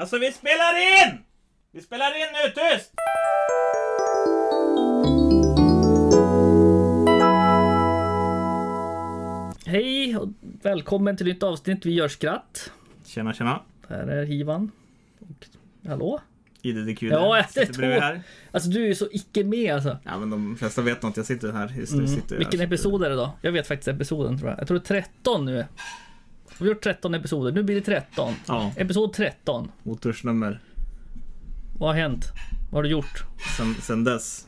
Alltså vi spelar in! Vi spelar in nu, tyst! Hej och välkommen till nytt avsnitt. Vi gör skratt. Tjena, tjena. Här är Hivan. Och, hallå? IDDQ. Ja, jag tror här. Alltså du är ju så icke med alltså. Ja, men de flesta vet nog att jag sitter här. Just nu sitter jag. Vilken episod är det då? Jag vet faktiskt episoden tror jag. Jag tror det är 13 nu. Vi har gjort 13 episoder, nu blir det 13. Ja. Episod 13. Otursnummer. Vad har hänt? Vad har du gjort? Sen dess.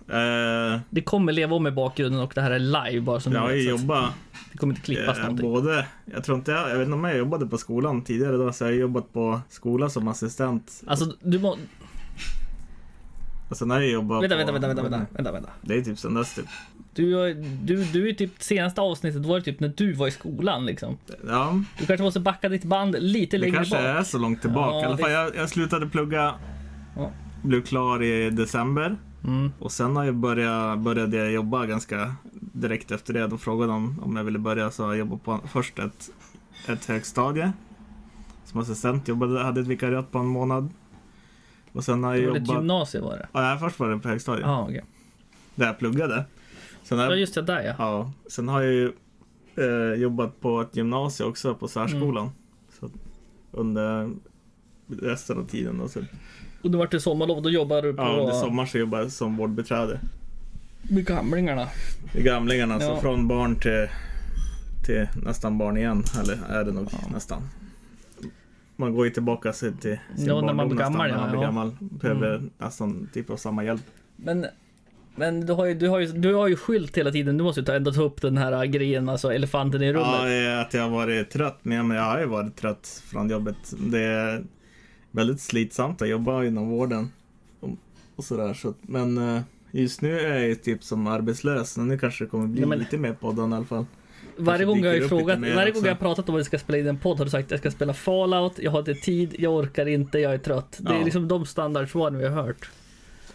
Det kommer leva om i bakgrunden och det här är live bara som jag jobbar. Det kommer inte klippas någonting. Både, jag tror inte jag vet inte om jag jobbade på skolan tidigare då, så jag har jobbat på skolan som assistent. Alltså du må... Alltså när jag jobbar vänta. Det är typ sen dess typ. Du är typ senaste avsnittet var det typ när du var i skolan liksom. Ja. Du kanske måste backa ditt band lite längre bak. Det kanske är så långt tillbaka. Ja, i alla fall jag slutade plugga. Ja. Blev klar i december. Mm. Och sen har jag började jag jobba ganska direkt efter det. De frågade om jag ville börja, så jag jobbade på först ett högstadie. Som assistent jobbade, hade ett vikariat på en månad. Och sen har jag jobbat... Ett gymnasium var det? Ja, först var det på högstadiet. Ah, okay. Där jag pluggade. Sen har... Ja, just det där, ja. Ja. Sen har jag ju jobbat på ett gymnasium också, på särskolan. Mm. Så under resten av tiden. Då, så... Och då var det sommarlov, då jobbar du på... Ja, under sommar så jobbar jag som vårdbiträde. Med gamlingarna. Med gamlingarna, ja. Så från barn till nästan barn igen. Eller är det nog nästan... Man går ju tillbaka till sin barndom när man blir gammal. Nästan, man blir gammal. Behöver nästan typ av samma hjälp. Men du har ju skylt hela tiden. Du måste ju ändå ta upp den här grejen, alltså elefanten i rummet. Ja, att jag har varit trött. Men jag har ju varit trött från jobbet. Det är väldigt slitsamt. Jag jobbar inom vården. Och sådär. Så, men just nu är jag ju typ som arbetslös. Nu kanske det kommer bli lite mer podden i alla fall. Varje gång jag har pratat om att jag ska spela in en podd har du sagt att jag ska spela Fallout, jag har inte tid, jag orkar inte, jag är trött. Det är liksom de standardsvaren vi har hört.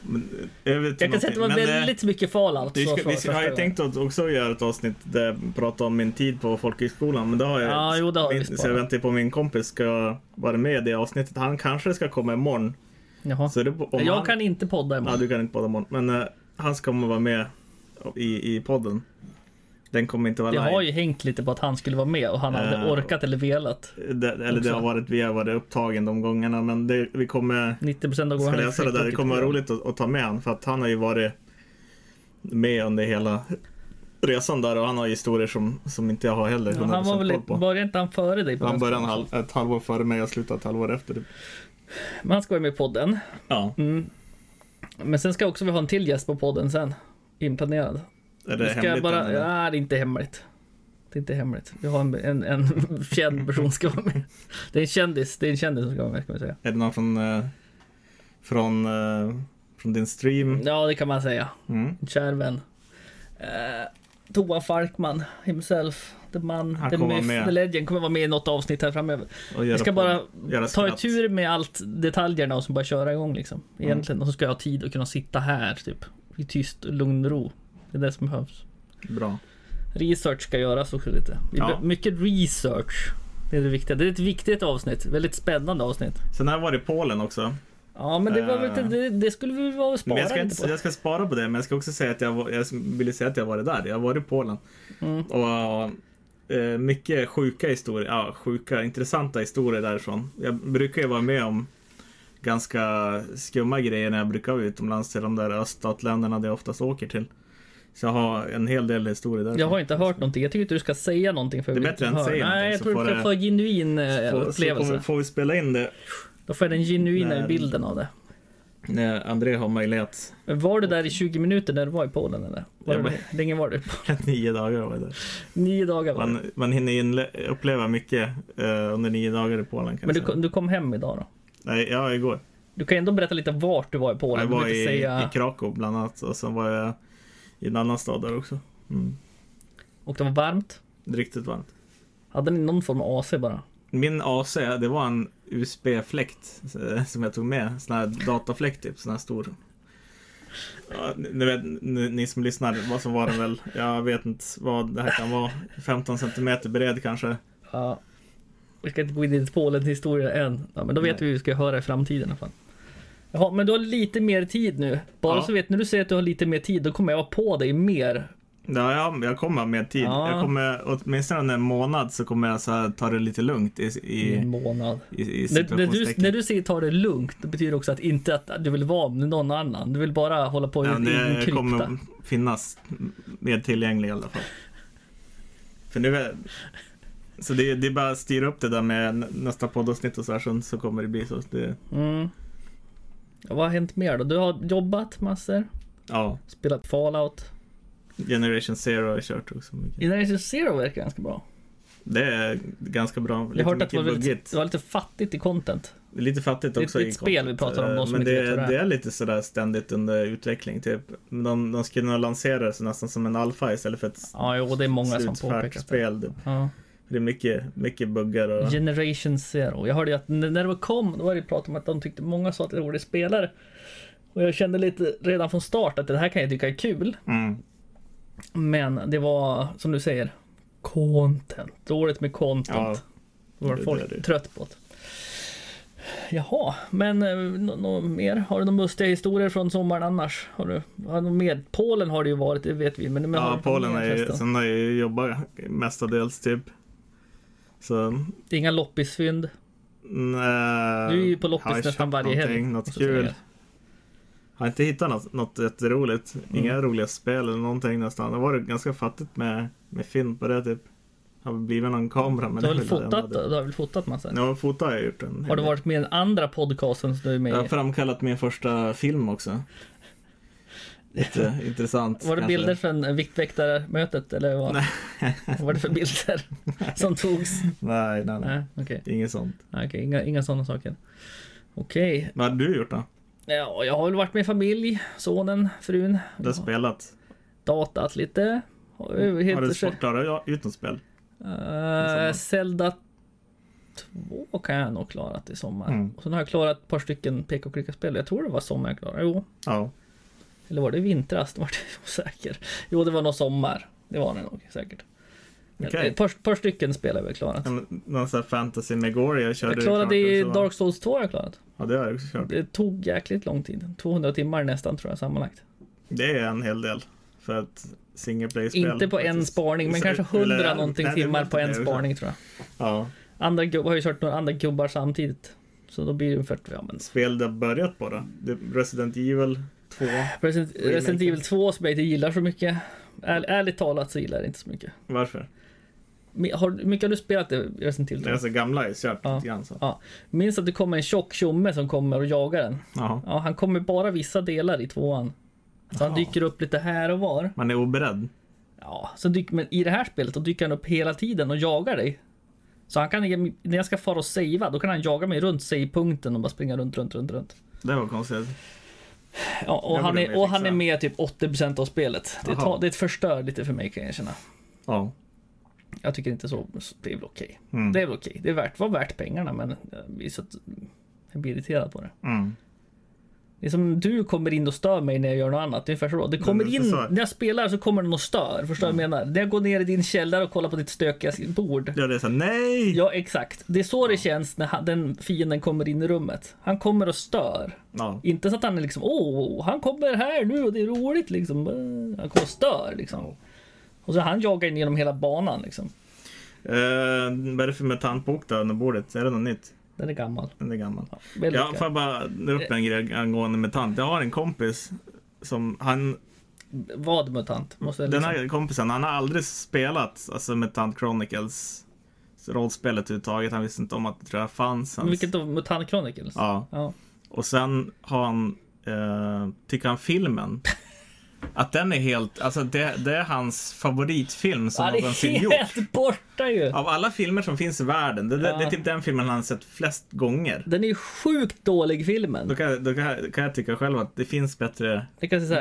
Men, jag kan säga att det var väldigt mycket Fallout. Vi har ju tänkt att också göra ett avsnitt där jag pratar om min tid på folkhögskolan, men det har jag, det har så jag väntar på min kompis ska vara med i det avsnittet. Han kanske ska komma imorgon. Jaha. Så jag kan inte podda imorgon. Ja, du kan inte podda imorgon, men han ska komma vara med i podden. Den kommer inte vara live. Jag har ju hängt lite på att han skulle vara med och han hade orkat eller velat. Vi har varit upptagen de gångerna, men vi kommer 90% av gångerna läsa det där. Det kommer vara roligt att ta med han, för att han har ju varit med under hela resan där och han har historier som inte jag har heller. Ja, han var väl började inte han före dig? Han började ett halvår före mig och slutade ett halvår efter. Men han ska vara med i podden. Ja. Mm. Men sen ska också vi ha en till gäst på podden sen. Inplanerad. Är det hemligt? Nej, det är inte hemligt. Det är inte hemligt. Vi har en känd person ska vara med. Det är en kändis som ska vara med, kan man säga. Är det någon från din stream? Ja, det kan man säga. En kär vän. Toa Falkman himself, the man, the myth, the legend, kommer vara med i något avsnitt här framöver. Jag ska bara ta ett tur med allt detaljerna och så bara köra igång liksom. Egentligen och så ska jag ha tid att kunna sitta här typ i tyst och lugn och ro. Det är det som behövs. Bra. Research ska göras också lite. Mycket research. Det är det viktiga. Det är ett viktigt avsnitt. Väldigt spännande avsnitt. Sen här var det Polen också. Ja, men det var det skulle vi vara spara. Jag ska spara på det, men jag ska också säga att jag ville säga att jag var där. Jag var i Polen. Mm. Och mycket sjuka historier. Ja, sjuka, intressanta historier därifrån. Jag brukar ju vara med om ganska skumma grejer när jag brukar vara utomlands, till de där öststatländerna där jag oftast åker till. Så jag har en hel del historier där. Jag har inte hört någonting. Jag tycker inte du ska säga någonting. För det är bättre än att säga. Nej, jag tror att jag får en genuin upplevelse. Så får vi spela in det. Då får jag den genuina bilden av det. Nej, André har möjlighet. Var du där i 20 minuter när du var i Polen eller? Hur länge var du? 9 dagar var jag där. 9 dagar var det. Man hinner uppleva mycket under 9 dagar i Polen. Men du kom hem idag då? Nej, ja, igår. Du kan ändå berätta lite vart du var i Polen. Jag var i Krakow bland annat. Och sen var jag i en annan stad där också. Mm. Och det var varmt? Riktigt varmt. Hade ni någon form av AC bara? Min AC, det var en USB-fläkt som jag tog med. Sån här datafläkt typ, sån här stor. Ja, ni som lyssnar, vad som var den väl? Jag vet inte vad det här kan vara. 15 cm bred kanske. Ja. Vi ska inte gå in i Polens historia än. Ja, men då vet vi hur vi ska höra i framtiden i alla fall. Jaha, men du har lite mer tid nu. Bara så vet, när du säger att du har lite mer tid, då kommer jag vara på dig mer. Ja, jag kommer ha mer tid. Ja. Jag kommer, åtminstone en månad så kommer jag så här, ta det lite lugnt. En månad. När du säger ta det lugnt, det betyder också att inte att du vill vara med någon annan. Du vill bara hålla på i en krypta. Det kommer finnas mer tillgänglig i alla fall. För nu, så det är bara att styra upp det där med nästa poddavsnitt och så här, så kommer det bli så. Det... Mm. Vad har hänt mer då? Du har jobbat massor. Ja. Spelat Fallout. Generation Zero har kört också mycket. Generation Zero verkar ganska bra. Det är ganska bra. Jag har hört att det var lite fattigt i content. Lite fattigt också i spel content. Vi pratar om något som det är lite sådär ständigt under utveckling typ. De skulle kunna lansera det nästan som en alfa istället för ett det är många som påpekar spel. Ja. Det är mycket buggar och... Generation Zero. Jag hörde att när det kom, då var det prat om att de tyckte många sa att det var det spelare. Och jag kände lite redan från start att det här kan jag tycka är kul. Mm. Men det var, som du säger, content. Dåligt med content. Ja, det var folk trött på det. Jaha, men mer? Har du några mustiga historier från sommaren annars? Har du mer? Polen har det ju varit, det vet vi. Men ja, Polen har ju jobbat mestadels typ. Så. Inga loppisfynd? Nej. Du är ju på loppis nästan varje helg. Något kul. Har inte hittat något jätteroligt. Inga roliga spel eller någonting nästan. Det var ganska fattigt med film på det typ. Har blivit någon kamera. Men du har väl fotat massa? Ja, fotat har jag gjort. Har du varit med i den andra podcasten som du är med i? Jag har framkallat min första film också. Lite intressant. Var det kanske bilder från viktväktarmötet eller vad? Nej. Vad var det för bilder som togs? Nej. Okay. Inget sånt. Okay. Inga sådana saker. Okej. Okay. Vad har du gjort då? Ja, jag har väl varit med familj, sonen, frun. Du har spelat? Datat lite. Har du sportklarat utan spel? Zelda 2 kan jag nog klarat i sommar. Och sen har jag klarat ett par stycken peka- och klicka-spel. Jag tror det var sommar jag klarade. Jo. Ja. Eller var det vintras? Det var det osäker. Jo, det var nog sommar. Det var det nog, säkert. Okay. Ett par stycken spel har jag väl klarat. Någon sån här fantasy Megoria körde. Jag klarade i Dark Souls 2 har jag klarat. Ja, det har jag också kört. Det tog jäkligt lång tid. 200 timmar nästan tror jag sammanlagt. Det är en hel del för ett singleplay-spel. Inte på en sparning, men kanske 100 någonting timmar på en sparning tror jag. Ja. Andra gubbar har ju kört några andra gubbar samtidigt. Så då blir det ungefär spel det har börjat på då. Resident Evil 2. Resident Evil 2 som jag inte gillar så mycket. Ärligt talat så gillar jag inte så mycket. Varför? Hur mycket har du spelat det? Det är så gamla i kört lite grann så. Ja. Minns att det kommer en tjock tjomme som kommer och jagar den. Aha. Ja, han kommer bara vissa delar i tvåan. Så han dyker upp lite här och var. Man är oberedd. Ja, så men i det här spelet då dyker han upp hela tiden och jagar dig. Så han kan, när jag ska fara och savea, då kan han jaga mig runt savepunkten och bara springa runt. Det var konstigt. Ja, och han är med typ 80% av spelet. Det förstör lite för mig kan jag känna. Ja. Jag tycker inte så det är väl okej. Okay. Mm. Det är väl okej. Okay. Det var värt pengarna, men jag blir irriterad på det. Mm. Det är som du kommer in och stör mig när jag gör något annat. Det är ungefär så. Det kommer in, när jag spelar så kommer den och stör. Förstår jag menar? När jag går ner i din källare och kollar på ditt stökiga bord. Ja, det är så. Nej! Ja, exakt. Det är så det känns när den fienden kommer in i rummet. Han kommer och stör. Ja. Inte så att han är liksom, han kommer här nu och det är roligt liksom. Han kommer och stör liksom. Ja. Och så han jagar in genom hela banan liksom. Vad är det för metallbok där under bordet? Är det något nytt? Den är gammal. Ja, jag får bara upp en grej angående mutant. Jag har en kompis som han... Vad mutant? Den här kompisen, han har aldrig spelat alltså Mutant Chronicles rollspelet överhuvudtaget. Han visste inte om att det tror jag fanns. Men vilket då? Mutant Chronicles? Ja. Och sen har han... tycker han filmen... Att den är helt, alltså det är hans favoritfilm som någonsin gjort. Det är helt borta ju. Av alla filmer som finns i världen, det är typ den filmen han sett flest gånger. Den är ju sjukt dålig filmen. Då kan jag tycka själv att det finns bättre,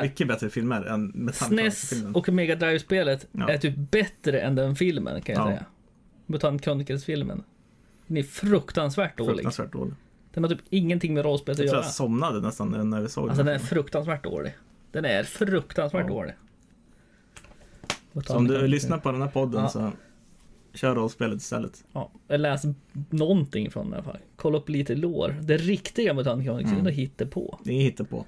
mycket bättre filmer än Mutant Chronicles. SNES och Mega Drive-spelet är typ bättre än den filmen kan jag säga. Mutant Chronicles-filmen. Den är fruktansvärt dålig. Den har typ ingenting med rollspel att göra. Jag somnade nästan när vi såg den. Alltså den är fruktansvärt dålig. Den är fruktansvärt dålig. Så om du lyssnar på den här podden så Kör rollspelet istället. Ja, läs någonting från den här. Kolla upp lite lore. Det riktiga Mutant Chronicles är hittar på. Det är hittar på.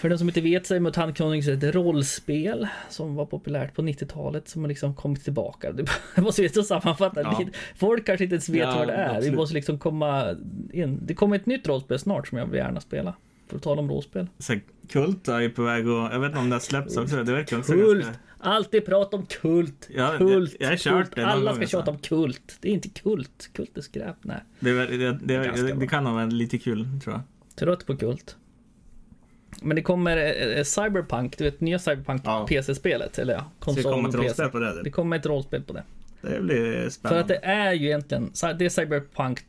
För de som inte vet så är Mutant Chronicles ett rollspel som var populärt på 90-talet som har liksom kommit tillbaka. Det måste vi sammanfatta lite. Folk kanske inte ens vet vad det är. Vi måste liksom komma in. Det kommer ett nytt rollspel snart som jag vill gärna spela. För att tala om rollspel. Kult är ju på väg och jag vet inte om det släpps också. Det verkar också ganska... Alltid prata om kult. Ja, kult. Jag kört kult. Alla ska tjata om kult. Det är inte kult. Kult är skräp, nej. Det kan vara lite kul, tror jag. Trött på kult. Men det kommer Cyberpunk, du vet, nya Cyberpunk PC-spelet eller konsol. Så det kommer ett rollspel på det. Det kommer ett rollspel på det. Det blir spännande. För att det är ju egentligen det är Cyberpunk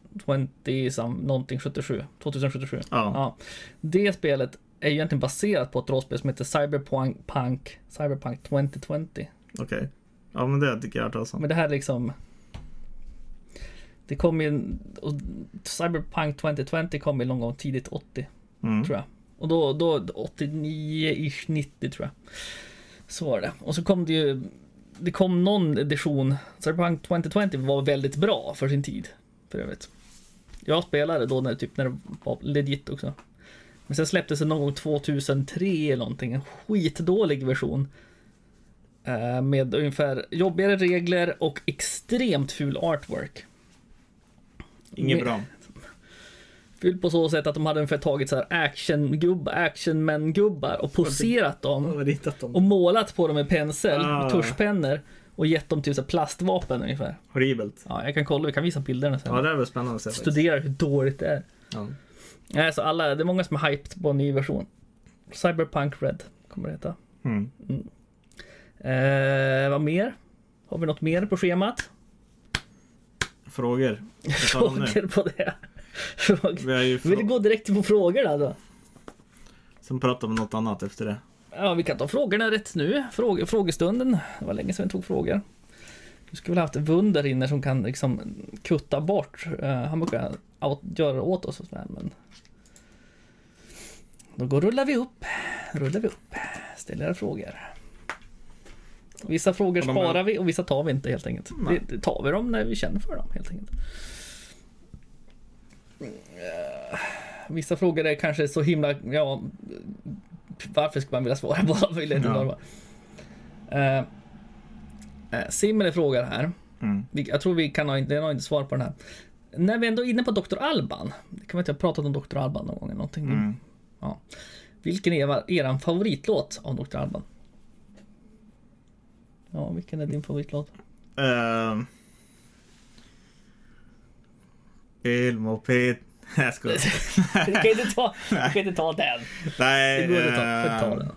2077. Ja. Det spelet är ju egentligen baserat på ett rollspel som heter Cyberpunk 2020. Okej. Ja, men det tycker jag är så. Men det här liksom det kom ju Cyberpunk 2020 kom ju någon gång tidigt 80 tror jag. Och då 89-ish 90 tror jag. Så var det. Och så kom det ju det kom någon edition. Cyberpunk 2020 var väldigt bra för sin tid för övrigt. Jag spelade då när det var legit också. Men sen släpptes det någon gång 2003 eller någonting. En skitdålig version. Med ungefär jobbigare regler och extremt ful artwork. Inget bra. Fyllt på så sätt att de hade ungefär tagit så här actionmän-gubbar och poserat dem och målat på dem med pensel, med tuschpennor och gett dem till så här plastvapen ungefär. Horribelt. Ja, jag kan kolla, vi kan visa bilderna sen. Ja, det är väl spännande att se. Studera hur dåligt det är. Ja. Alltså alla, det är många som är hyped på en ny version. Cyberpunk Red kommer det heta. Vad mer? Har vi något mer på schemat? Frågor. Frågor på det. Vill du gå direkt på frågorna då? Sen pratar vi något annat efter det. Ja, vi kan ta frågorna rätt nu. Frågestunden, det var länge sedan vi tog frågor. Du skulle väl ha haft Wund där inne som kan liksom kutta bort. Han brukar göra åt oss och sådär, men då går rullar vi upp ställer frågor. Vissa frågor sparar vi och vissa tar vi inte helt enkelt. Det tar vi dem när vi känner för dem helt enkelt. Vissa frågor är kanske så himla varför ska man vilja svara på vad vill inte bara. Simmel frågar här. Jag tror vi kan inte svara på den här. När vi ändå är inne på Dr. Alban. Det kan vi inte ha pratat om Dr. Alban någon gång eller någonting. Ja. Vilken är eran favoritlåt av Dr. Alban? Ja, vilken är din favoritlåt? Elmoped. Jag ska. Du kan inte ta den. Nej. Det går inte att ta den.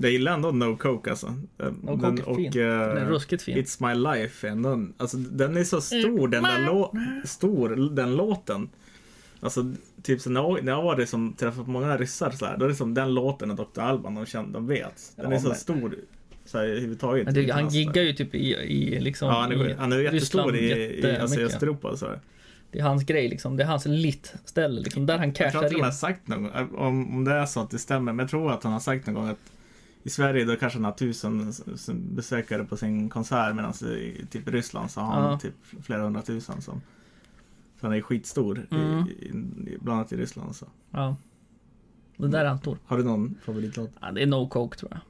Jag gillar ändå No Coke alltså. Den är ruskigt fin. It's My Life ändå. Alltså den är så stor den låten. Alltså typ så när jag var det som träffat många ryssar så här, då är det som den låten av Dr. Alban de vet. Den är så stor. Men det, han giggar ju typ i liksom han är jättestor i alltså Östeuropa så här. Det är hans grej liksom, det är hans ställe liksom, där han cashar in. Jag tror att han har sagt någon, om det är så att det stämmer, men jag tror att han har sagt någon gång att i Sverige då kanske han har 1000 besökare på sin konsert, medan i typ Ryssland så har han typ flera 100 000 så han är skitstor bland annat i Ryssland så. Ja. Det där är han stor. Har du någon favoritlåt? Ja, det är No Coke tror jag.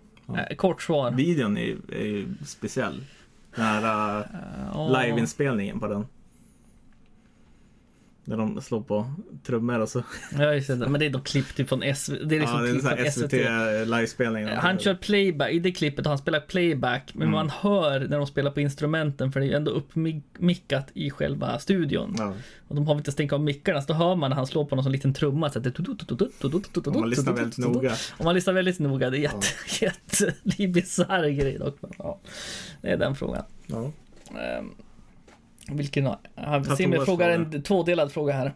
Ja. Kort svar. Videon är ju speciell. Den här liveinspelningen på den. När de slår på trummor och så. Ja, just det. Men det är då klipp typ från SVT. Det är liksom klipp från SVT livespelningen. Han kör playback i det klippet och han spelar playback. Men man hör när de spelar på instrumenten, för det är ändå uppmickat i själva studion. Ja. Och de har inte stängt av mickarna, så då hör man när han slår på någon sån liten trumma. Så att det... Om man lyssnar väldigt noga. Det är jätte bisarr grej dock. Ja, det är den frågan. Ja. Vilken Simmel frågar en tvådelad fråga här.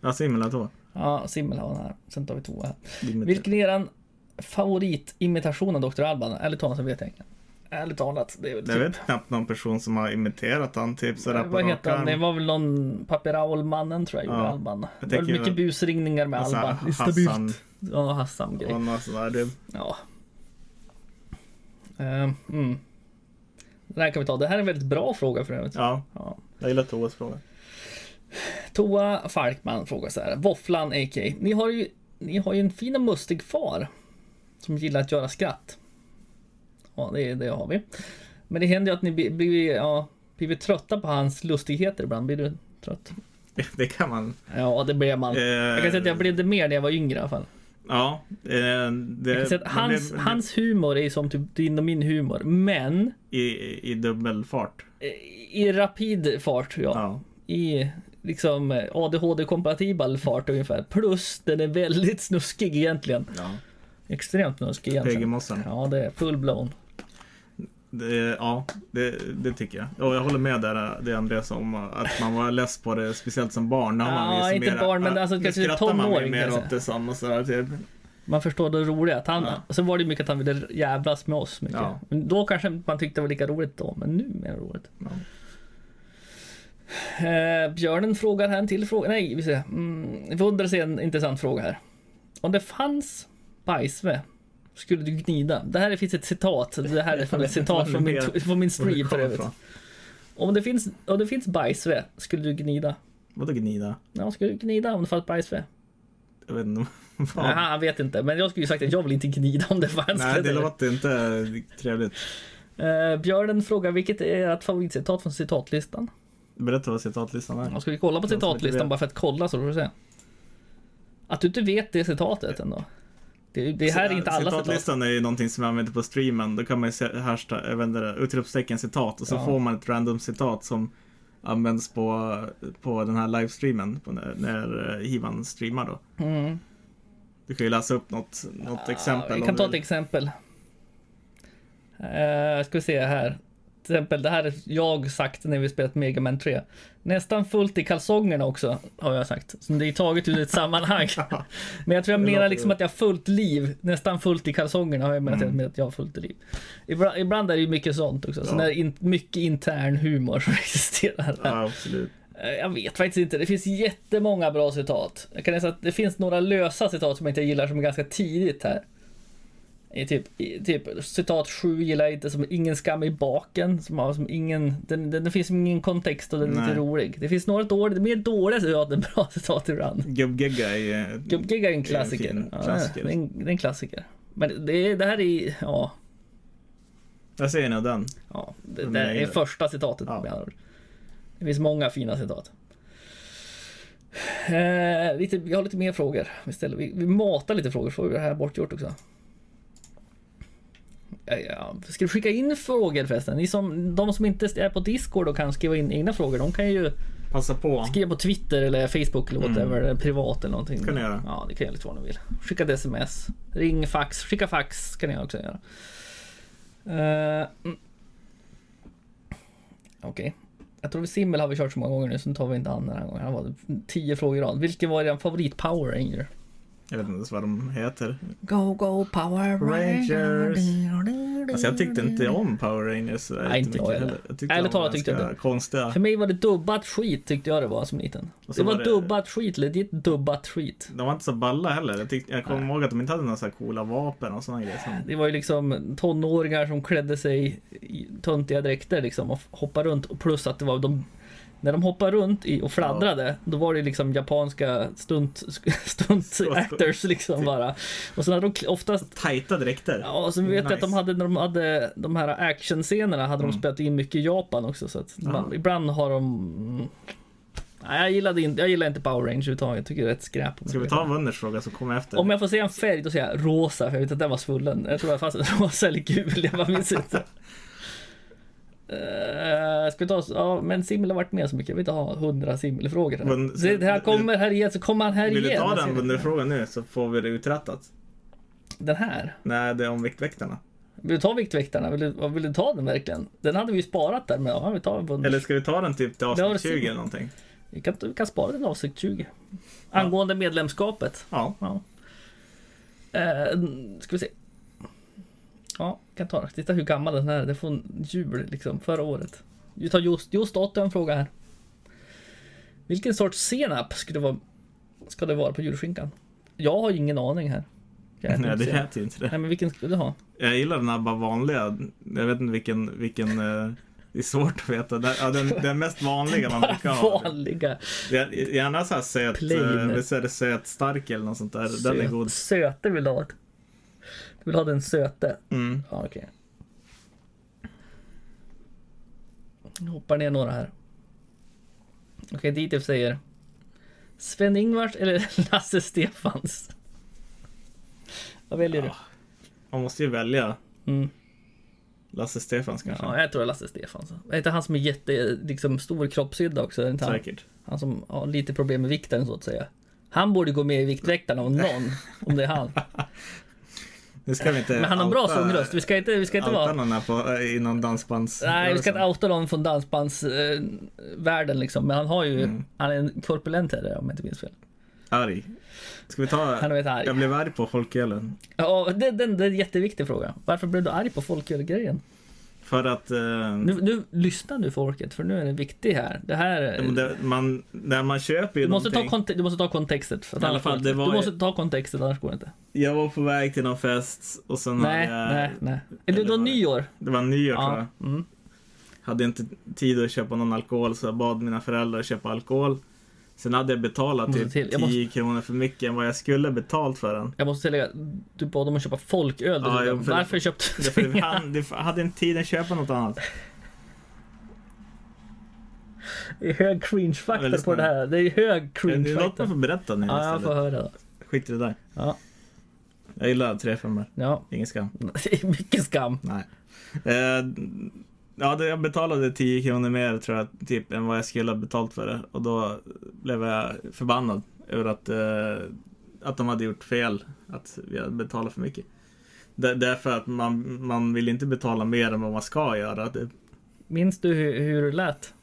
Ja, Simmel har två. Ja, Simmel har den här. Sen tar vi två här. Vilken är den favoritimitation av Dr. Alban? Ärligt talat så vet jag inte. Ärligt talat. Det är väl typ... Jag vet knappt någon person som har imiterat han typ sådär på någon kan. Det var väl någon Paperaol-mannen tror jag gjorde Alban. Jag det var mycket väl... busringningar med alltså, Alban. Hassan. Ja, Hassan-grej. Ja, någon sån där. Ja. Den här kan vi ta. Det här är en väldigt bra fråga för övrigt. Ja, ja. Jag gillar Toas fråga. Toa Falkman frågar så här. Våfflan AK. Ni har ju en fin och mustig far som gillar att göra skratt. Ja, det har vi. Men det händer ju att ni blir trötta på hans lustigheter ibland. Blir du trött? Det kan man. Ja, det blir man. Jag kan säga att jag blev det mer när jag var yngre i alla fall. Ja. Hans humor är som typ din och min humor. Men... I dubbel fart. I rapid fart, ja. I liksom ADHD-kompatibel fart ungefär. Plus den är väldigt snuskig egentligen. Ja. Extremt snuskig egentligen. Pegemossen. Ja, det är full blown. Det tycker jag. Och jag håller med där, det Andreas, om att man var less på det, speciellt som barn. När man är inte mera, barn, men alltså kanske tonåring. Man mer åt det samma sådär typ. Man förstår det roliga att han, så var det mycket att han ville jävlas med oss mycket. Ja. Men då kanske man tyckte det var lika roligt då, men nu är det roligt. Ja. Björnen frågar här en till fråga. Nej, vi ser. Vi undrar sig en intressant fråga här. Om det fanns bajsve, skulle du gnida? Det här finns ett citat. Det här är ett citat från min stream för övrigt. Om det finns bajsve, skulle du gnida? Vadå gnida? Ja, skulle du gnida om det fanns bajsve? Jag vet inte. Han vet inte. Men jag skulle ju sagt att jag vill inte gnida om det fanns. Nej, det låter inte trevligt. Björnen frågar, vilket är ert favoritcitat från citatlistan? Berätta vad citatlistan är. Ska vi kolla på citatlistan bara för att kolla så får du se. Att du inte vet det citatet ändå. Det här är inte alla citat. Citatlistan är ju någonting som jag använder på streamen. Då kan man ju hashtag, utropstecken citat. Och så får man ett random citat som används på den här livestreamen. När Hivan streamar då. Mm. Du kan ju läsa upp något exempel. Jag kan ta ett exempel. Ska vi se här. Till exempel, det här är jag sagt när vi spelat Mega Man 3. Nästan fullt i kalsongerna också, har jag sagt. Som det är taget ur ett sammanhang. Men jag tror jag menar liksom att jag har fullt liv. Nästan fullt i kalsongerna har jag menat med att jag har fullt liv. Ibland är det ju mycket sånt också. Så mycket intern humor som existerar. Ja, absolut. Jag vet faktiskt inte. Det finns jättemånga bra citat. Jag kan säga att det finns några lösa citat som jag inte gillar som är ganska tidigt här. Typ citat 7 gillar inte, som ingen skam i baken, som ingen, den finns ingen kontext och den är inte rolig. Det finns några dåliga, mer dåliga citat än bra citat ibland. Gubbgegga är en klassiker. Det är en klassiker. Men det här är, ja. Jag säger nog den. Ja, det är första citatet. Ja. Det finns många fina citat. Jag har lite mer frågor. Vi matar lite frågor, för det här är bortgjort också. Ja, ska du skicka in frågor förresten? De som inte är på Discord och kan skriva in egna frågor, de kan ju passa på. Skriva på Twitter eller Facebook eller whatever, privat eller någonting. Kan ni göra? Ja, det kan jag lite vad ni vill. Skicka ett sms, ring, fax, skicka fax kan jag också göra. Okej. Jag tror vi simmel har vi kört så många gånger nu, så tar vi inte an den här gången. Det var 10 frågor i rad. Vilken var din favorit Power Ranger? Jag vet inte vad de heter. Go Power Rangers. Alltså jag tyckte inte om Power Rangers. Nej, inte jag heller. Ärligt talat tyckte jag inte. Konstiga. För mig var det dubbat skit, tyckte jag det var som liten. Det var dubbat skit, legit dubbat skit. De var inte så balla heller. Jag kommer ihåg att de inte hade några så här coola vapen och sådana grejer. Det var ju liksom tonåringar som klädde sig i töntiga dräkter liksom och hoppade runt. Och plus att det var de... När de hoppar runt och fladdrade, då var det liksom japanska stunt actors liksom bara. Och så hade de oftast tajta dräkter. Ja, och så vet jag att de hade, när de hade de här actionscenerna, hade de spelat in mycket i Japan också, så att ibland har de... Nej, jag gillar inte Power Rangers överhuvudtaget. Jag tycker det är rätt skräp. Ska vi ta en vunnersfråga så kommer efter? Om jag får se en färg, då säger jag rosa, för jag vet att den var svullen. Jag tror det fanns rosa eller gul, jag minns inte. Ska vi ta oss, men Simmel har varit med så mycket. Jag vill inte ha 100 Simmel-frågor här. Men, det här kommer här igen, så kommer han här igen. Vill du ta den under frågan nu så får vi det uträttat. Den här? Nej, det är om viktväktarna. Vill du ta viktväktarna? Vill du ta den verkligen? Den hade vi ju sparat där, men vi tar den under... Eller ska vi ta den typ till avsnitt 20 eller någonting? Vi kan spara den till avsnitt 20. Angående medlemskapet. Ja. Ska vi se. Ja, kan ta den. Titta hur gammal den är. Det får en jul liksom, förra året. Vi tar just åt en fråga här. Vilken sorts senap ska det vara på julskinkan? Jag har ingen aning här. Nej, det äter ju inte det. Nej, men vilken skulle du ha? Jag gillar den här bara vanliga. Jag vet inte vilken det är svårt att veta. Den mest vanliga man brukar ha. Vanliga. Gärna så här söt. Vi säger det stark eller något sånt där. Söt, den är god. Söte vill du ha. Du vill ha den söte? Mm. Ja, okej. Okay. Hoppar ner några här. Okej, okay, Ditef säger Sven Ingvars eller Lasse Stefans? Vad väljer du? Man måste ju välja. Mm. Lasse Stefans kanske. Ja, jag tror det är Lasse Stefans. Det är inte han som är stor kroppshydda också. Är inte han? Säkert. Han som har lite problem med vikten så att säga. Han borde gå med i Viktväktarna om någon. Om det är han. Nu ska vi inte. Men han har en bra sångröst. Vi ska inte vara någon i någon dansbands. Nej, vi ska inte outa någon från dansbandsvärlden liksom. Men han har ju han är en korpulent här om jag inte minns fel. Arg. Ska vi ta arg. Jag blev arg på folkölen. Ja, det är en jätteviktig fråga. Varför blev du arg på folkölgrejen? För att nu lyssnar du folket, för nu är det viktigt här. Det här man köper ju du måste ta kontextet för i alla fall. Du måste ta kontexten, annars går det inte. Jag var på väg till någon fest och sen det var nyår. Det var nyår tror jag. Mm. Hade inte tid att köpa någon alkohol, så jag bad mina föräldrar köpa alkohol. Sen hade jag betalat till 10 kronor för mycket än vad jag skulle betalt för den. Jag måste tillägga, du bad dem att köpa folköl. Ja, varför köpte du det? Du hade inte tid att köpa något annat. Det är hög cringe-faktor på det här. Det är hög cringe-faktor. Det är något man får berätta nu. Ja, jag får höra det. Skit i det där. Ja. Jag gillar 3-5. Ja. Ingen skam. Det är mycket skam. Nej. Ja, jag betalade 10 kronor mer tror jag typ än vad jag skulle ha betalt för det, och då blev jag förbannad över att de hade gjort fel, att vi hade betalat för mycket. Därför att man vill inte betala mer än vad man ska göra. Minns du hur det lät?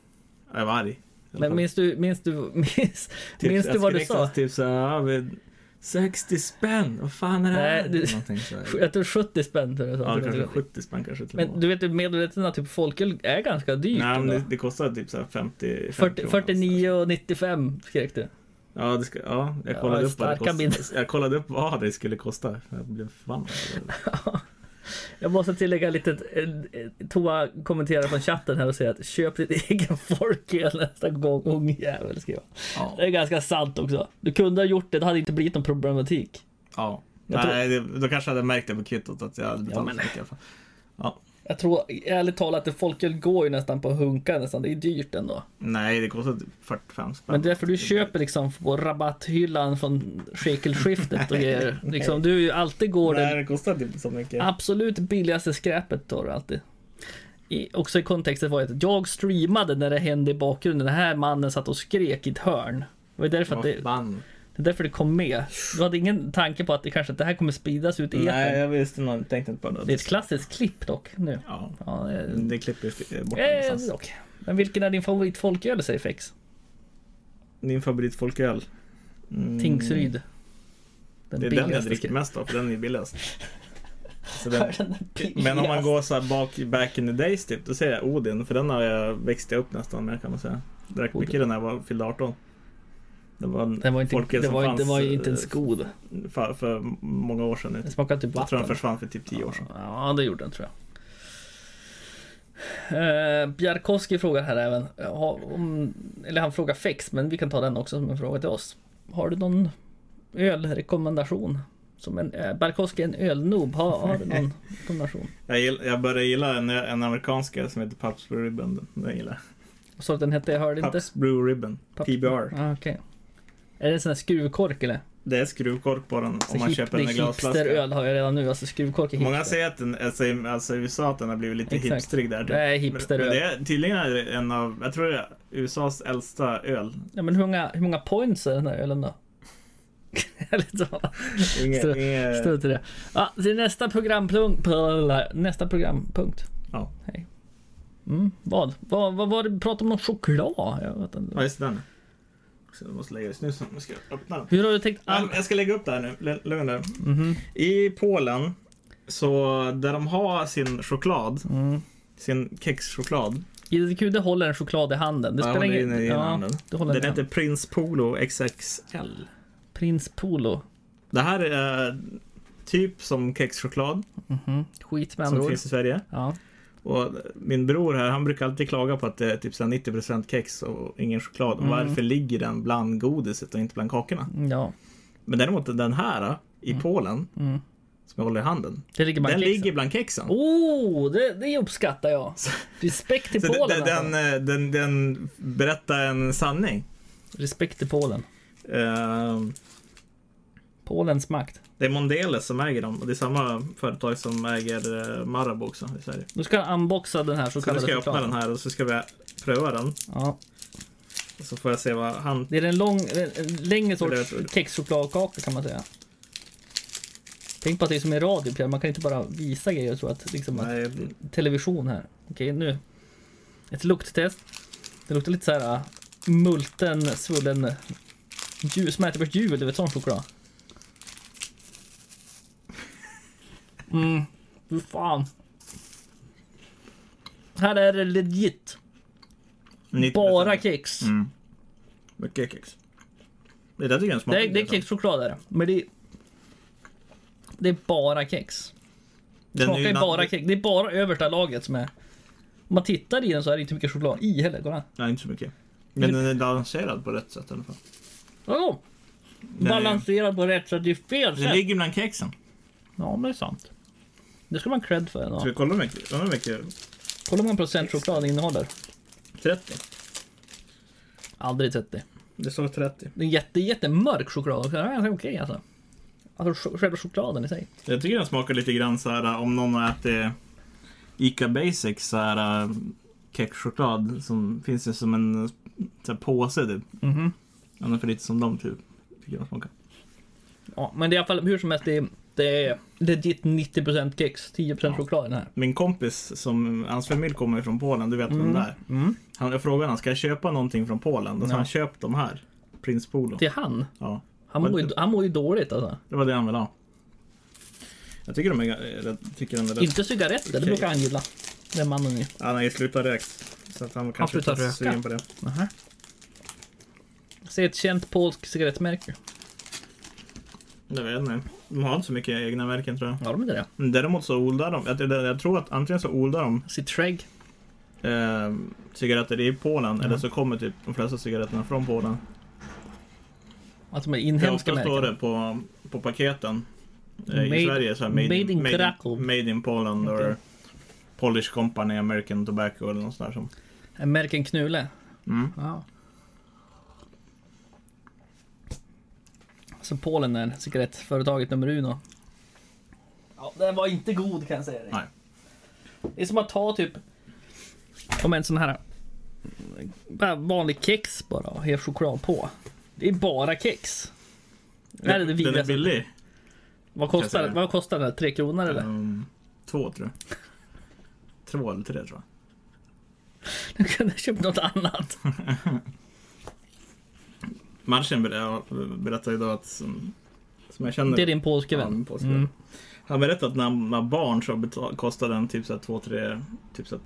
Jag var arg. Men minns du vad du sa? Typ så här 60 spänn, vad fan är det här? Jag tror 70 spänn. Ja, kanske 70 spänn kanske. Men du vet, medvetenhet typ folköl är ganska dyrt. Nej, men det kostar typ så här 50 49,95 skrek du. Ja, det ska, jag kollade upp vad det kostade. Jag kollade upp vad det skulle kosta. Jag blev förbannad. Jag måste tillägga lite. Toa kommenterar på chatten här och säger att köp ditt egen folköl nästa gång, ungjävel, skriva. Ja. Det är ganska sant också. Du kunde ha gjort det, det hade inte blivit någon problematik. Ja. Då kanske jag hade märkt det på kvittot att jag hade betalat mycket i alla fall. Ja. Jag tror, ärligt talat, att folköl går ju nästan på hunka nästan. Det är dyrt ändå. Nej, det kostar 45 spänn. Men därför du köper liksom på rabatthyllan från sekelskiftet och grejer. Liksom, du alltid går det kostar inte så mycket. Absolut billigaste skräpet tar du alltid. Också i kontexten var att jag streamade när det hände i bakgrunden. Den här mannen satt och skrek i ett hörn. Det var därför att det är därför det kom med. Du hade ingen tanke på att det kanske att det här kommer spridas ut i etern. Nej, jag visste inte, tänkte inte på det. Det är ett klassiskt klipp dock nu. Ja det klipper bort någonstans. Dock. Men vilken är din favorit folköl, säger Fex? Min favorit folköl? Tingsryd. Det är den jag dricker mest av, för den är billigast. Men om man går så här back in the days typ, då säger jag Odin, för den har jag växt upp nästan med, kan man säga. Drack mycket den när jag var fyllde 18. Det var inte en skod för många år sedan. Det smakade typ vatten. Jag tror den försvann för typ 10 år sedan. Ja, det gjorde den tror jag. Bjarkowski frågar här även eller han frågar Fex, men vi kan ta den också som en fråga till oss. Har du någon ölrekommendation? Som Bjarkowski är en ölnob. Har du någon rekommendation? Jag började gilla en amerikansk som heter Pabst Blue Ribbon. Den gillar. Så den hette, jag hörde inte. Pabst Blue Ribbon, PBR. Ah, okej. Är det en sån här skruvkork eller? Det är skruvkork på den om man köper den i glasflaska. Hipsteröl har jag redan nu, alltså skruvkork är hipster. Många säger att den, alltså i USA att den har blivit lite hipstrig där. Det är hipsteröl. Men det är tydligen en av, jag tror det är USAs äldsta öl. Ja, men hur många points är den här ölen då? Stå till det. Ja, det är nästa programpunkt. Ja. Hej. Vad var det? Prata om någon choklad. Jag vet inte. Ja, just den. Så jag måste lägga det snusen. Jag ska öppna den. Hur har du tänkt? Jag ska lägga upp det här nu. Lugn där. Mm-hmm. I Polen, så där de har sin choklad, sin kexchoklad. IDQ, det håller en choklad i handen. Det spelar ingen roll. Den heter Prince Polo XXL. Prince Polo. Det här är typ som kexchoklad. Mm-hmm. Skit med andra ord. Som finns i Sverige. Ja. Och min bror här, han brukar alltid klaga på att det är typ 90% kex och ingen choklad. Mm. Varför ligger den bland godiset och inte bland kakorna? Ja. Men däremot den här i Polen, som jag håller i handen, ligger den ligger bland kexen. Oh, det uppskattar jag. Respekt till Polen. Den berättar en sanning. Respekt till Polen. Polens makt. Det är Mondelez som äger dem. Och det är samma företag som äger Marabou också i Sverige. Nu ska jag unboxa den här så kallade. Så ska jag öppna den här och så ska vi pröva den. Ja. Och så får jag se vad han... Det är en längre sorts kexchokladkaka kan man säga. Tänk på att det är som i radio, Pierre. Man kan inte bara visa grejer så att, liksom, att television här. Okej, nu. Ett lukttest. Det luktar lite så här multen, svullen smärtebörsjul, du vet, sån choklad. Fy fan. Här är det legit 90%. Bara kex. Mycket kex. Det där tycker jag smakar. Det är kexchoklad där. Men det är bara kex. Det smakar ju bara kex. Det är bara översta laget som är. Om man tittar i den så är det inte mycket choklad i heller. Går det? Nej, inte så mycket. Men den är balanserad på rätt sätt i alla fall. Ja. Balanserad på rätt sätt, det är fel sätt. Det ligger bland kexen. Ja, men det är sant. Det ska man cred för. Ska vi kolla hur mycket? Kolla man procent choklad innehåller. 30. Aldrig 30. Det står 30. Det är jättemörk choklad. Det är okej alltså. Alltså själva chokladen i sig. Jag tycker den smakar lite grann så här om någon har ätit ICA Basics så här kexchoklad som finns det som en så här påse typ. Mhm. Annars för lite som de typ tycker jag smakar. Ja, men det är i alla fall hur som helst det är ditt 90% kex, 10% choklad här. Min kompis som hans familj kommer från Polen, du vet vem det är. Han frågade han ska jag köpa någonting från Polen och så han köpt de här Prince Polo. Till han? Ja. Han mår ju dåligt alltså. Det var det han ville ha. Jag tycker den är rätt. Inte cigaretter, okay. Det brukar han gilla. Den mannen ju. Ja, nej, slutar röka. Så att han kanske slutar röka på det. Aha. Se ett känt polsk cigarettmärke. Jag vet inte. De har inte så mycket egna märken tror jag. Ja, de är det. Men däremot så odlar de. Jag tror att antingen så odlar de sitt trägg. Cigaretter i Polen. Eller så kommer typ de flesta cigaretterna från Polen. Att de är inhemska märken. Står det på paketen i Sverige. Så här, made in Poland. Okay. Or Polish Company, American Tobacco eller något sånt där. American Knule. Mm. Wow. Så Polen är cigarettföretaget nummer uno. Ja, den var inte god kan jag säga det. Nej. Det är som att ta typ om en sån här vanlig kex bara och har choklad på. Det är bara kex. Det här är det vidrigaste. Den är billig. Vad kostar den här? 3 kronor eller? 2 tror jag. 2 eller 3 tror jag. Nu kan jag köpa något annat. Marschen berättade idag att som jag känner, det är din polska vän. Han berättade att när han var barn så kostade den typ så 2-3 typ så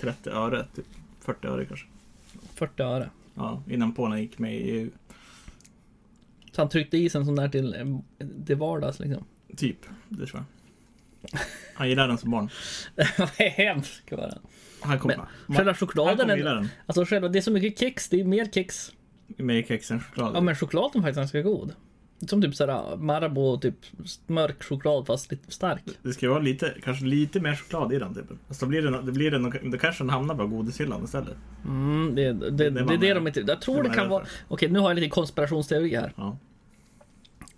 30 öre typ 40 öre kanske. 40 öre. Ja, innan Polen gick med i EU. Så han tryckte i sig en sån där till det vardags liksom. Typ, det tror jag. Han gillade den som barn. Vad hemskt var den. Han kom med. Själva chokladen är, alltså själva det är så mycket kex, det är mer kex. Med kex än choklad. Ja, men chokladen faktiskt är ganska god. Som typ såhär Marabou, typ mörk choklad fast lite stark. Det ska vara kanske lite mer choklad i den typen. Alltså då kanske den hamnar på godishyllan istället. Det är de inte. Jag tror det kan vara... Okej, nu har jag lite konspirationsteori här. Ja.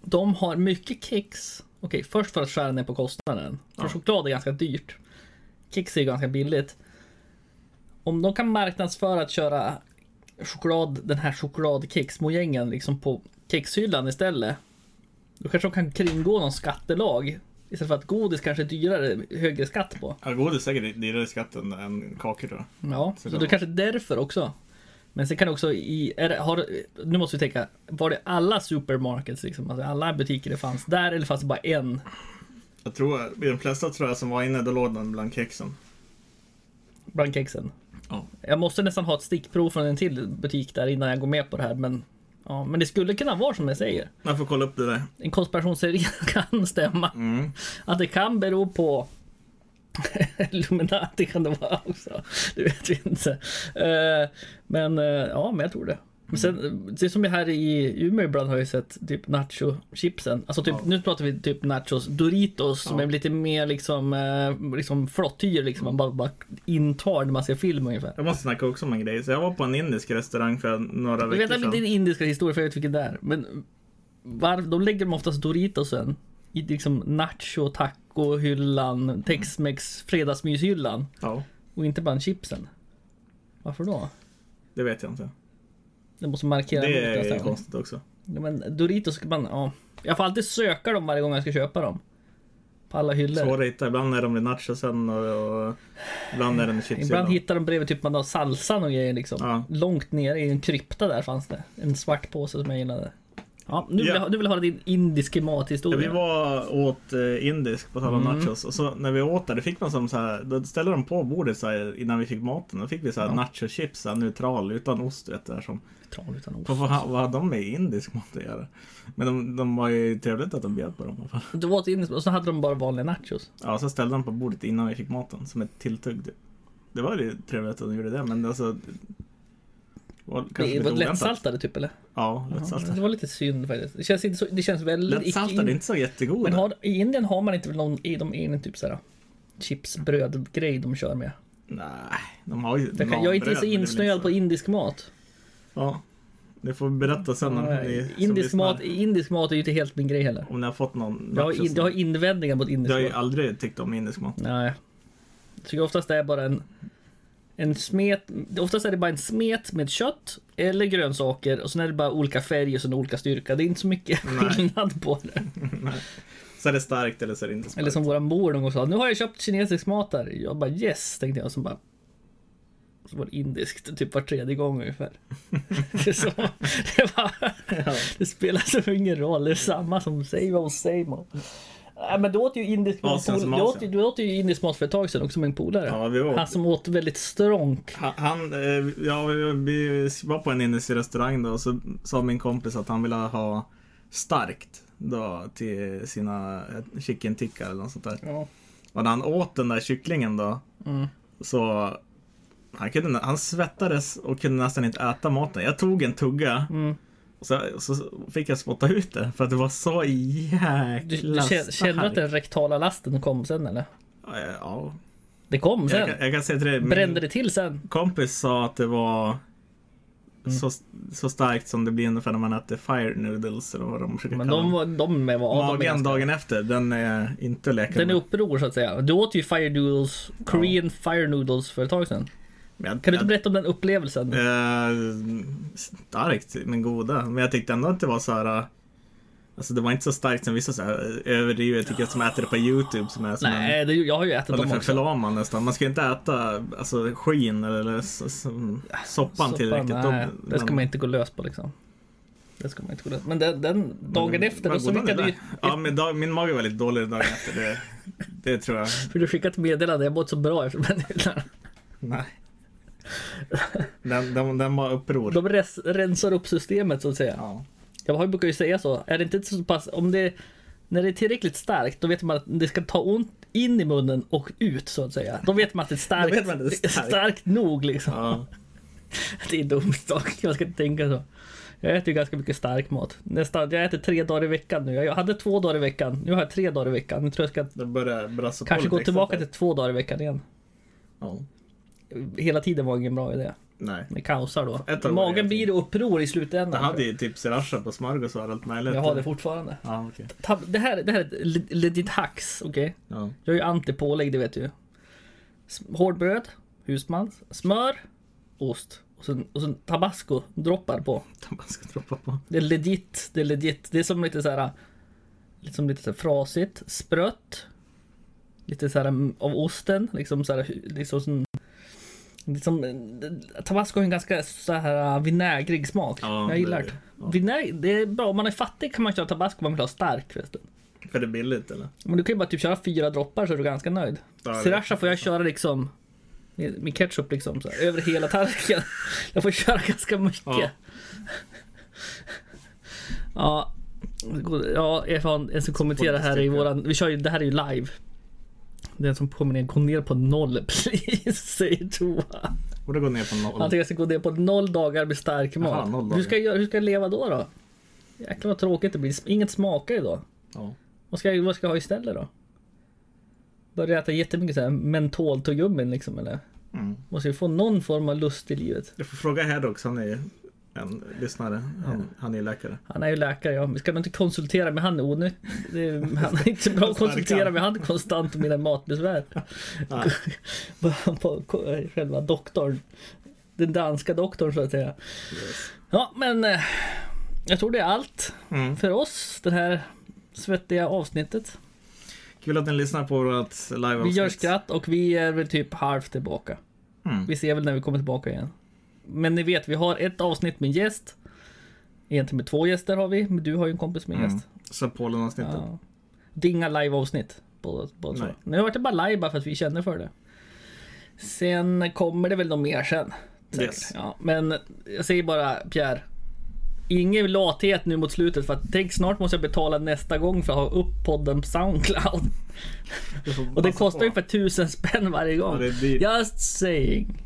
De har mycket kex. Okej, först för att skära ner på kostnaden. För choklad är ganska dyrt. Kex är ganska billigt. Om de kan marknadsföra att köra... chokladkexmojängen liksom på kexhyllan istället. Då kanske de kan kringgå någon skattelag istället för att godis kanske är dyrare, högre skatt på. Ja, godis är säkert dyrare skatt än kakor då. Ja, så det kanske därför också. Men sen kan också nu måste vi tänka, var det alla supermarkets liksom, alltså alla butiker det fanns där eller fanns det bara en? Jag tror, i de flesta tror jag som var inne då låg den bland kexen. Bland kexen? Ja. Jag måste nästan ha ett stickprov från en till butik där innan jag går med på det här, men Ja, men det skulle kunna vara som jag säger. Man får kolla upp det där. En konspirationsteori kan stämma. Mm. Att det kan bero på Illuminati kan det vara också. Det vet vi inte. Men ja, men jag tror det. Men sen, det är som jag här i Umeå ibland har jag sett typ nacho-chipsen. Alltså typ, ja. Nu pratar vi typ nachos, Doritos, ja. Som är lite mer liksom flottyr liksom. Man bara intar när man ser film ungefär. Jag måste snacka också om en grej. Så jag var på en indisk restaurang för några veckor sedan. Jag vet inte din indiska historia för jag vet vilken det är. Men de lägger de oftast Doritosen i liksom nacho, taco-hyllan, Tex-Mex, fredagsmyshyllan. Ja. Och inte bara chipsen. Varför då? Det vet jag inte. Det måste markera det är konstigt också. Ja, men Doritos ska man ja. Jag får alltid söka dem varje gång jag ska köpa dem. På alla hyllor. Svårt att hitta. Ibland är de i nachosen och ibland är de i chipsen. Ibland hittar de bredvid typ man har salsan och grejer liksom. Ja. Långt nere i en krypta där fanns det. En svart påse som jag gillade. Ja, du vill ha din indiska mathistoria. Ja, vi var åt indisk på tal om nachos. Och så när vi åt där, det fick man som så här, då ställde de på bordet så här, innan vi fick maten. Då fick vi så här nachochips, neutral utan ost, vet du, som neutral utan ost. Vad hade de med indisk mat att göra? Men de var ju trevligt att de bjöd på dem i alla fall. Det var åt indisk och så hade de bara vanliga nachos. Ja, så ställde de på bordet innan vi fick maten som ett tilltugg. Det var ju trevligt att de gjorde det, men alltså det var lättsaltade typ eller? Ja, lättsaltade. Det var lite synd faktiskt. Det känns väldigt lättsaltade, inte så jättegod. Men i Indien har man inte någon i de är typ så här chipsbröd grej de kör med. Nej, de har ju jag är inte så insnöad på indisk mat. Ja. Det får berätta sen indisk mat är ju inte helt min grej heller. Om ni har fått någon jag har invändningar mot indisk mat. Jag har ju aldrig tyckt om indisk mat. Nej. Så jag oftast är bara en smet, oftast är det bara en smet med kött eller grönsaker och sen är det bara olika färger och olika styrka. Det är inte så mycket skillnad på det. Nej. Så är det starkt eller så är det inte starkt. Eller som våra mor någon gång sa, nu har jag köpt kinesisk mat här. Jag bara yes, tänkte jag som bara så var det indiskt typ var tredje gång ungefär. Så, det spelar så ingen roll, det är samma som same old. Ja, men du åt ju indisk mat för ett tag sedan också med en polare. Ja, han som åt väldigt strånk. Vi var på en indisk restaurang då, och så sa min kompis att han ville ha starkt då, till sina chicken tikka eller något sånt där. Ja. Och när han åt den där kycklingen då så han svettades och kunde nästan inte äta maten. Jag tog en tugga. Så fick jag spotta ut det för att det var så jäkla du kände att den rektala lasten kom sen eller? Ja. Det kom sen. Jag kan säga till dig, brände det till sen. Kompis sa att det var så starkt som det blir ungefär när man äter fire noodles eller vad de försöker kalla. Men magen dagen efter, den är inte läkande. Den är uppror så att säga. Du åt ju fire noodles, Korean fire noodles för ett tag sedan. Kan du inte berätta om den upplevelsen? Starkt, men goda. Men jag tyckte ändå att det var så här. Alltså det var inte så starkt som vissa så här överdrivet tycker jag som äter det på YouTube som är som nej, jag har ju ätit dem också. Förlamad nästan. Man ska inte äta alltså skin eller soppan tillräckligt. Det ska man inte gå lös på liksom. Det ska man inte gå lös på. Men den dagen efter då så lyckade du. Ja, min mage var lite dålig dagen efter det tror jag. För du skickat meddelande, jag mått så bra efter den hyllan. Nej. Den var uppror. De rensar upp systemet så att säga. Ja. Jag brukar ju säga så. Är det inte så pass om det när det är tillräckligt starkt, då vet man att det ska ta ont in i munnen och ut så att säga. Då vet man att det är starkt. Starkt nog liksom. Ja. Det är dumt dock. Jag ska inte tänka så. Jag äter ju ganska mycket stark mat. Nästan jag äter 3 dagar i veckan nu. Jag hade 2 dagar i veckan. Nu har jag 3 dagar i veckan. Nu tror jag ska kanske gå tillbaka till 2 dagar i veckan igen. Ja. Hela tiden var ingen bra idé. Nej. Med kaosar då. Magen blir uppror i slutändan. Jag hade ju typ sriracha på smörgås och allt möjligt. Jag har det fortfarande. Ah, okay. Det här är legit hacks, okej? Okay? Ja. Jag är ju antipålägg, det vet du. Hårdbröd, husmans, smör, ost. Och sen tabasco droppar på. Det är legit. Det är som lite så här frasigt, sprött. Lite så här av osten, liksom så här liksom tabasco har en ganska så här vinägrig smak. Ja, jag gillar det. Ja. Vinäg, det är bra om man är fattig kan man köra tabasco, man vill ha stark förresten. För det är billigt eller? Men du kan ju bara typ köra 4 droppar så är du ganska nöjd. Sriracha får jag köra liksom med ketchup liksom så här, över hela tallriken. Jag får köra ganska mycket. Ja. Ja, jag får en som kommenterar här i våran, vi kör ju, det här är ju live. Den som påminner, gå ner på noll please, säger Toa. Borde gå ner på noll. Han tycker jag ska gå ner på 0 dagar med stark mat. Aha, hur ska jag leva då? Jäklar vad tråkigt det blir, inget smakar idag. Ja. Vad ska jag ha istället då? Börja äta jättemycket så här mentoltuggummin liksom eller? Måste ju få någon form av lust i livet. Jag får fråga här också, han är en lyssnare, han är läkare. Han är ju läkare, ja. Vi ska nog inte konsultera med han onödigt. Han är inte bra att konsultera med han konstant om mina matbesvär. Själva doktorn, den danska doktorn så att säga. Yes. Ja, men jag tror det är allt för oss, det här svettiga avsnittet. Kul att ni lyssnar på vårt live-avsnitt. Vi gör skratt och vi är väl typ halvt tillbaka. Vi ser väl när vi kommer tillbaka igen. Men ni vet, vi har ett avsnitt med en gäst. Egentligen med 2 gäster har vi. Men du har ju en kompis med en gäst. Så Polen-avsnittet. Ja. Det är inga live-avsnitt. Nu har det bara live bara för att vi känner för det. Sen kommer det väl något mer sen. Yes. Ja, men jag säger bara, Pierre. Ingen lathet nu mot slutet, för att tänk, snart måste jag betala nästa gång för att ha upp podden på Soundcloud. Och det kostar ju för 1000 spänn varje gång. Ja, Just saying.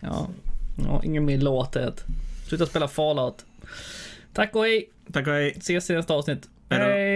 Ja. Ja, ingen mer lathet. Sluta spela Fallout. Tack och hej. Ses i nästa avsnitt. Hej.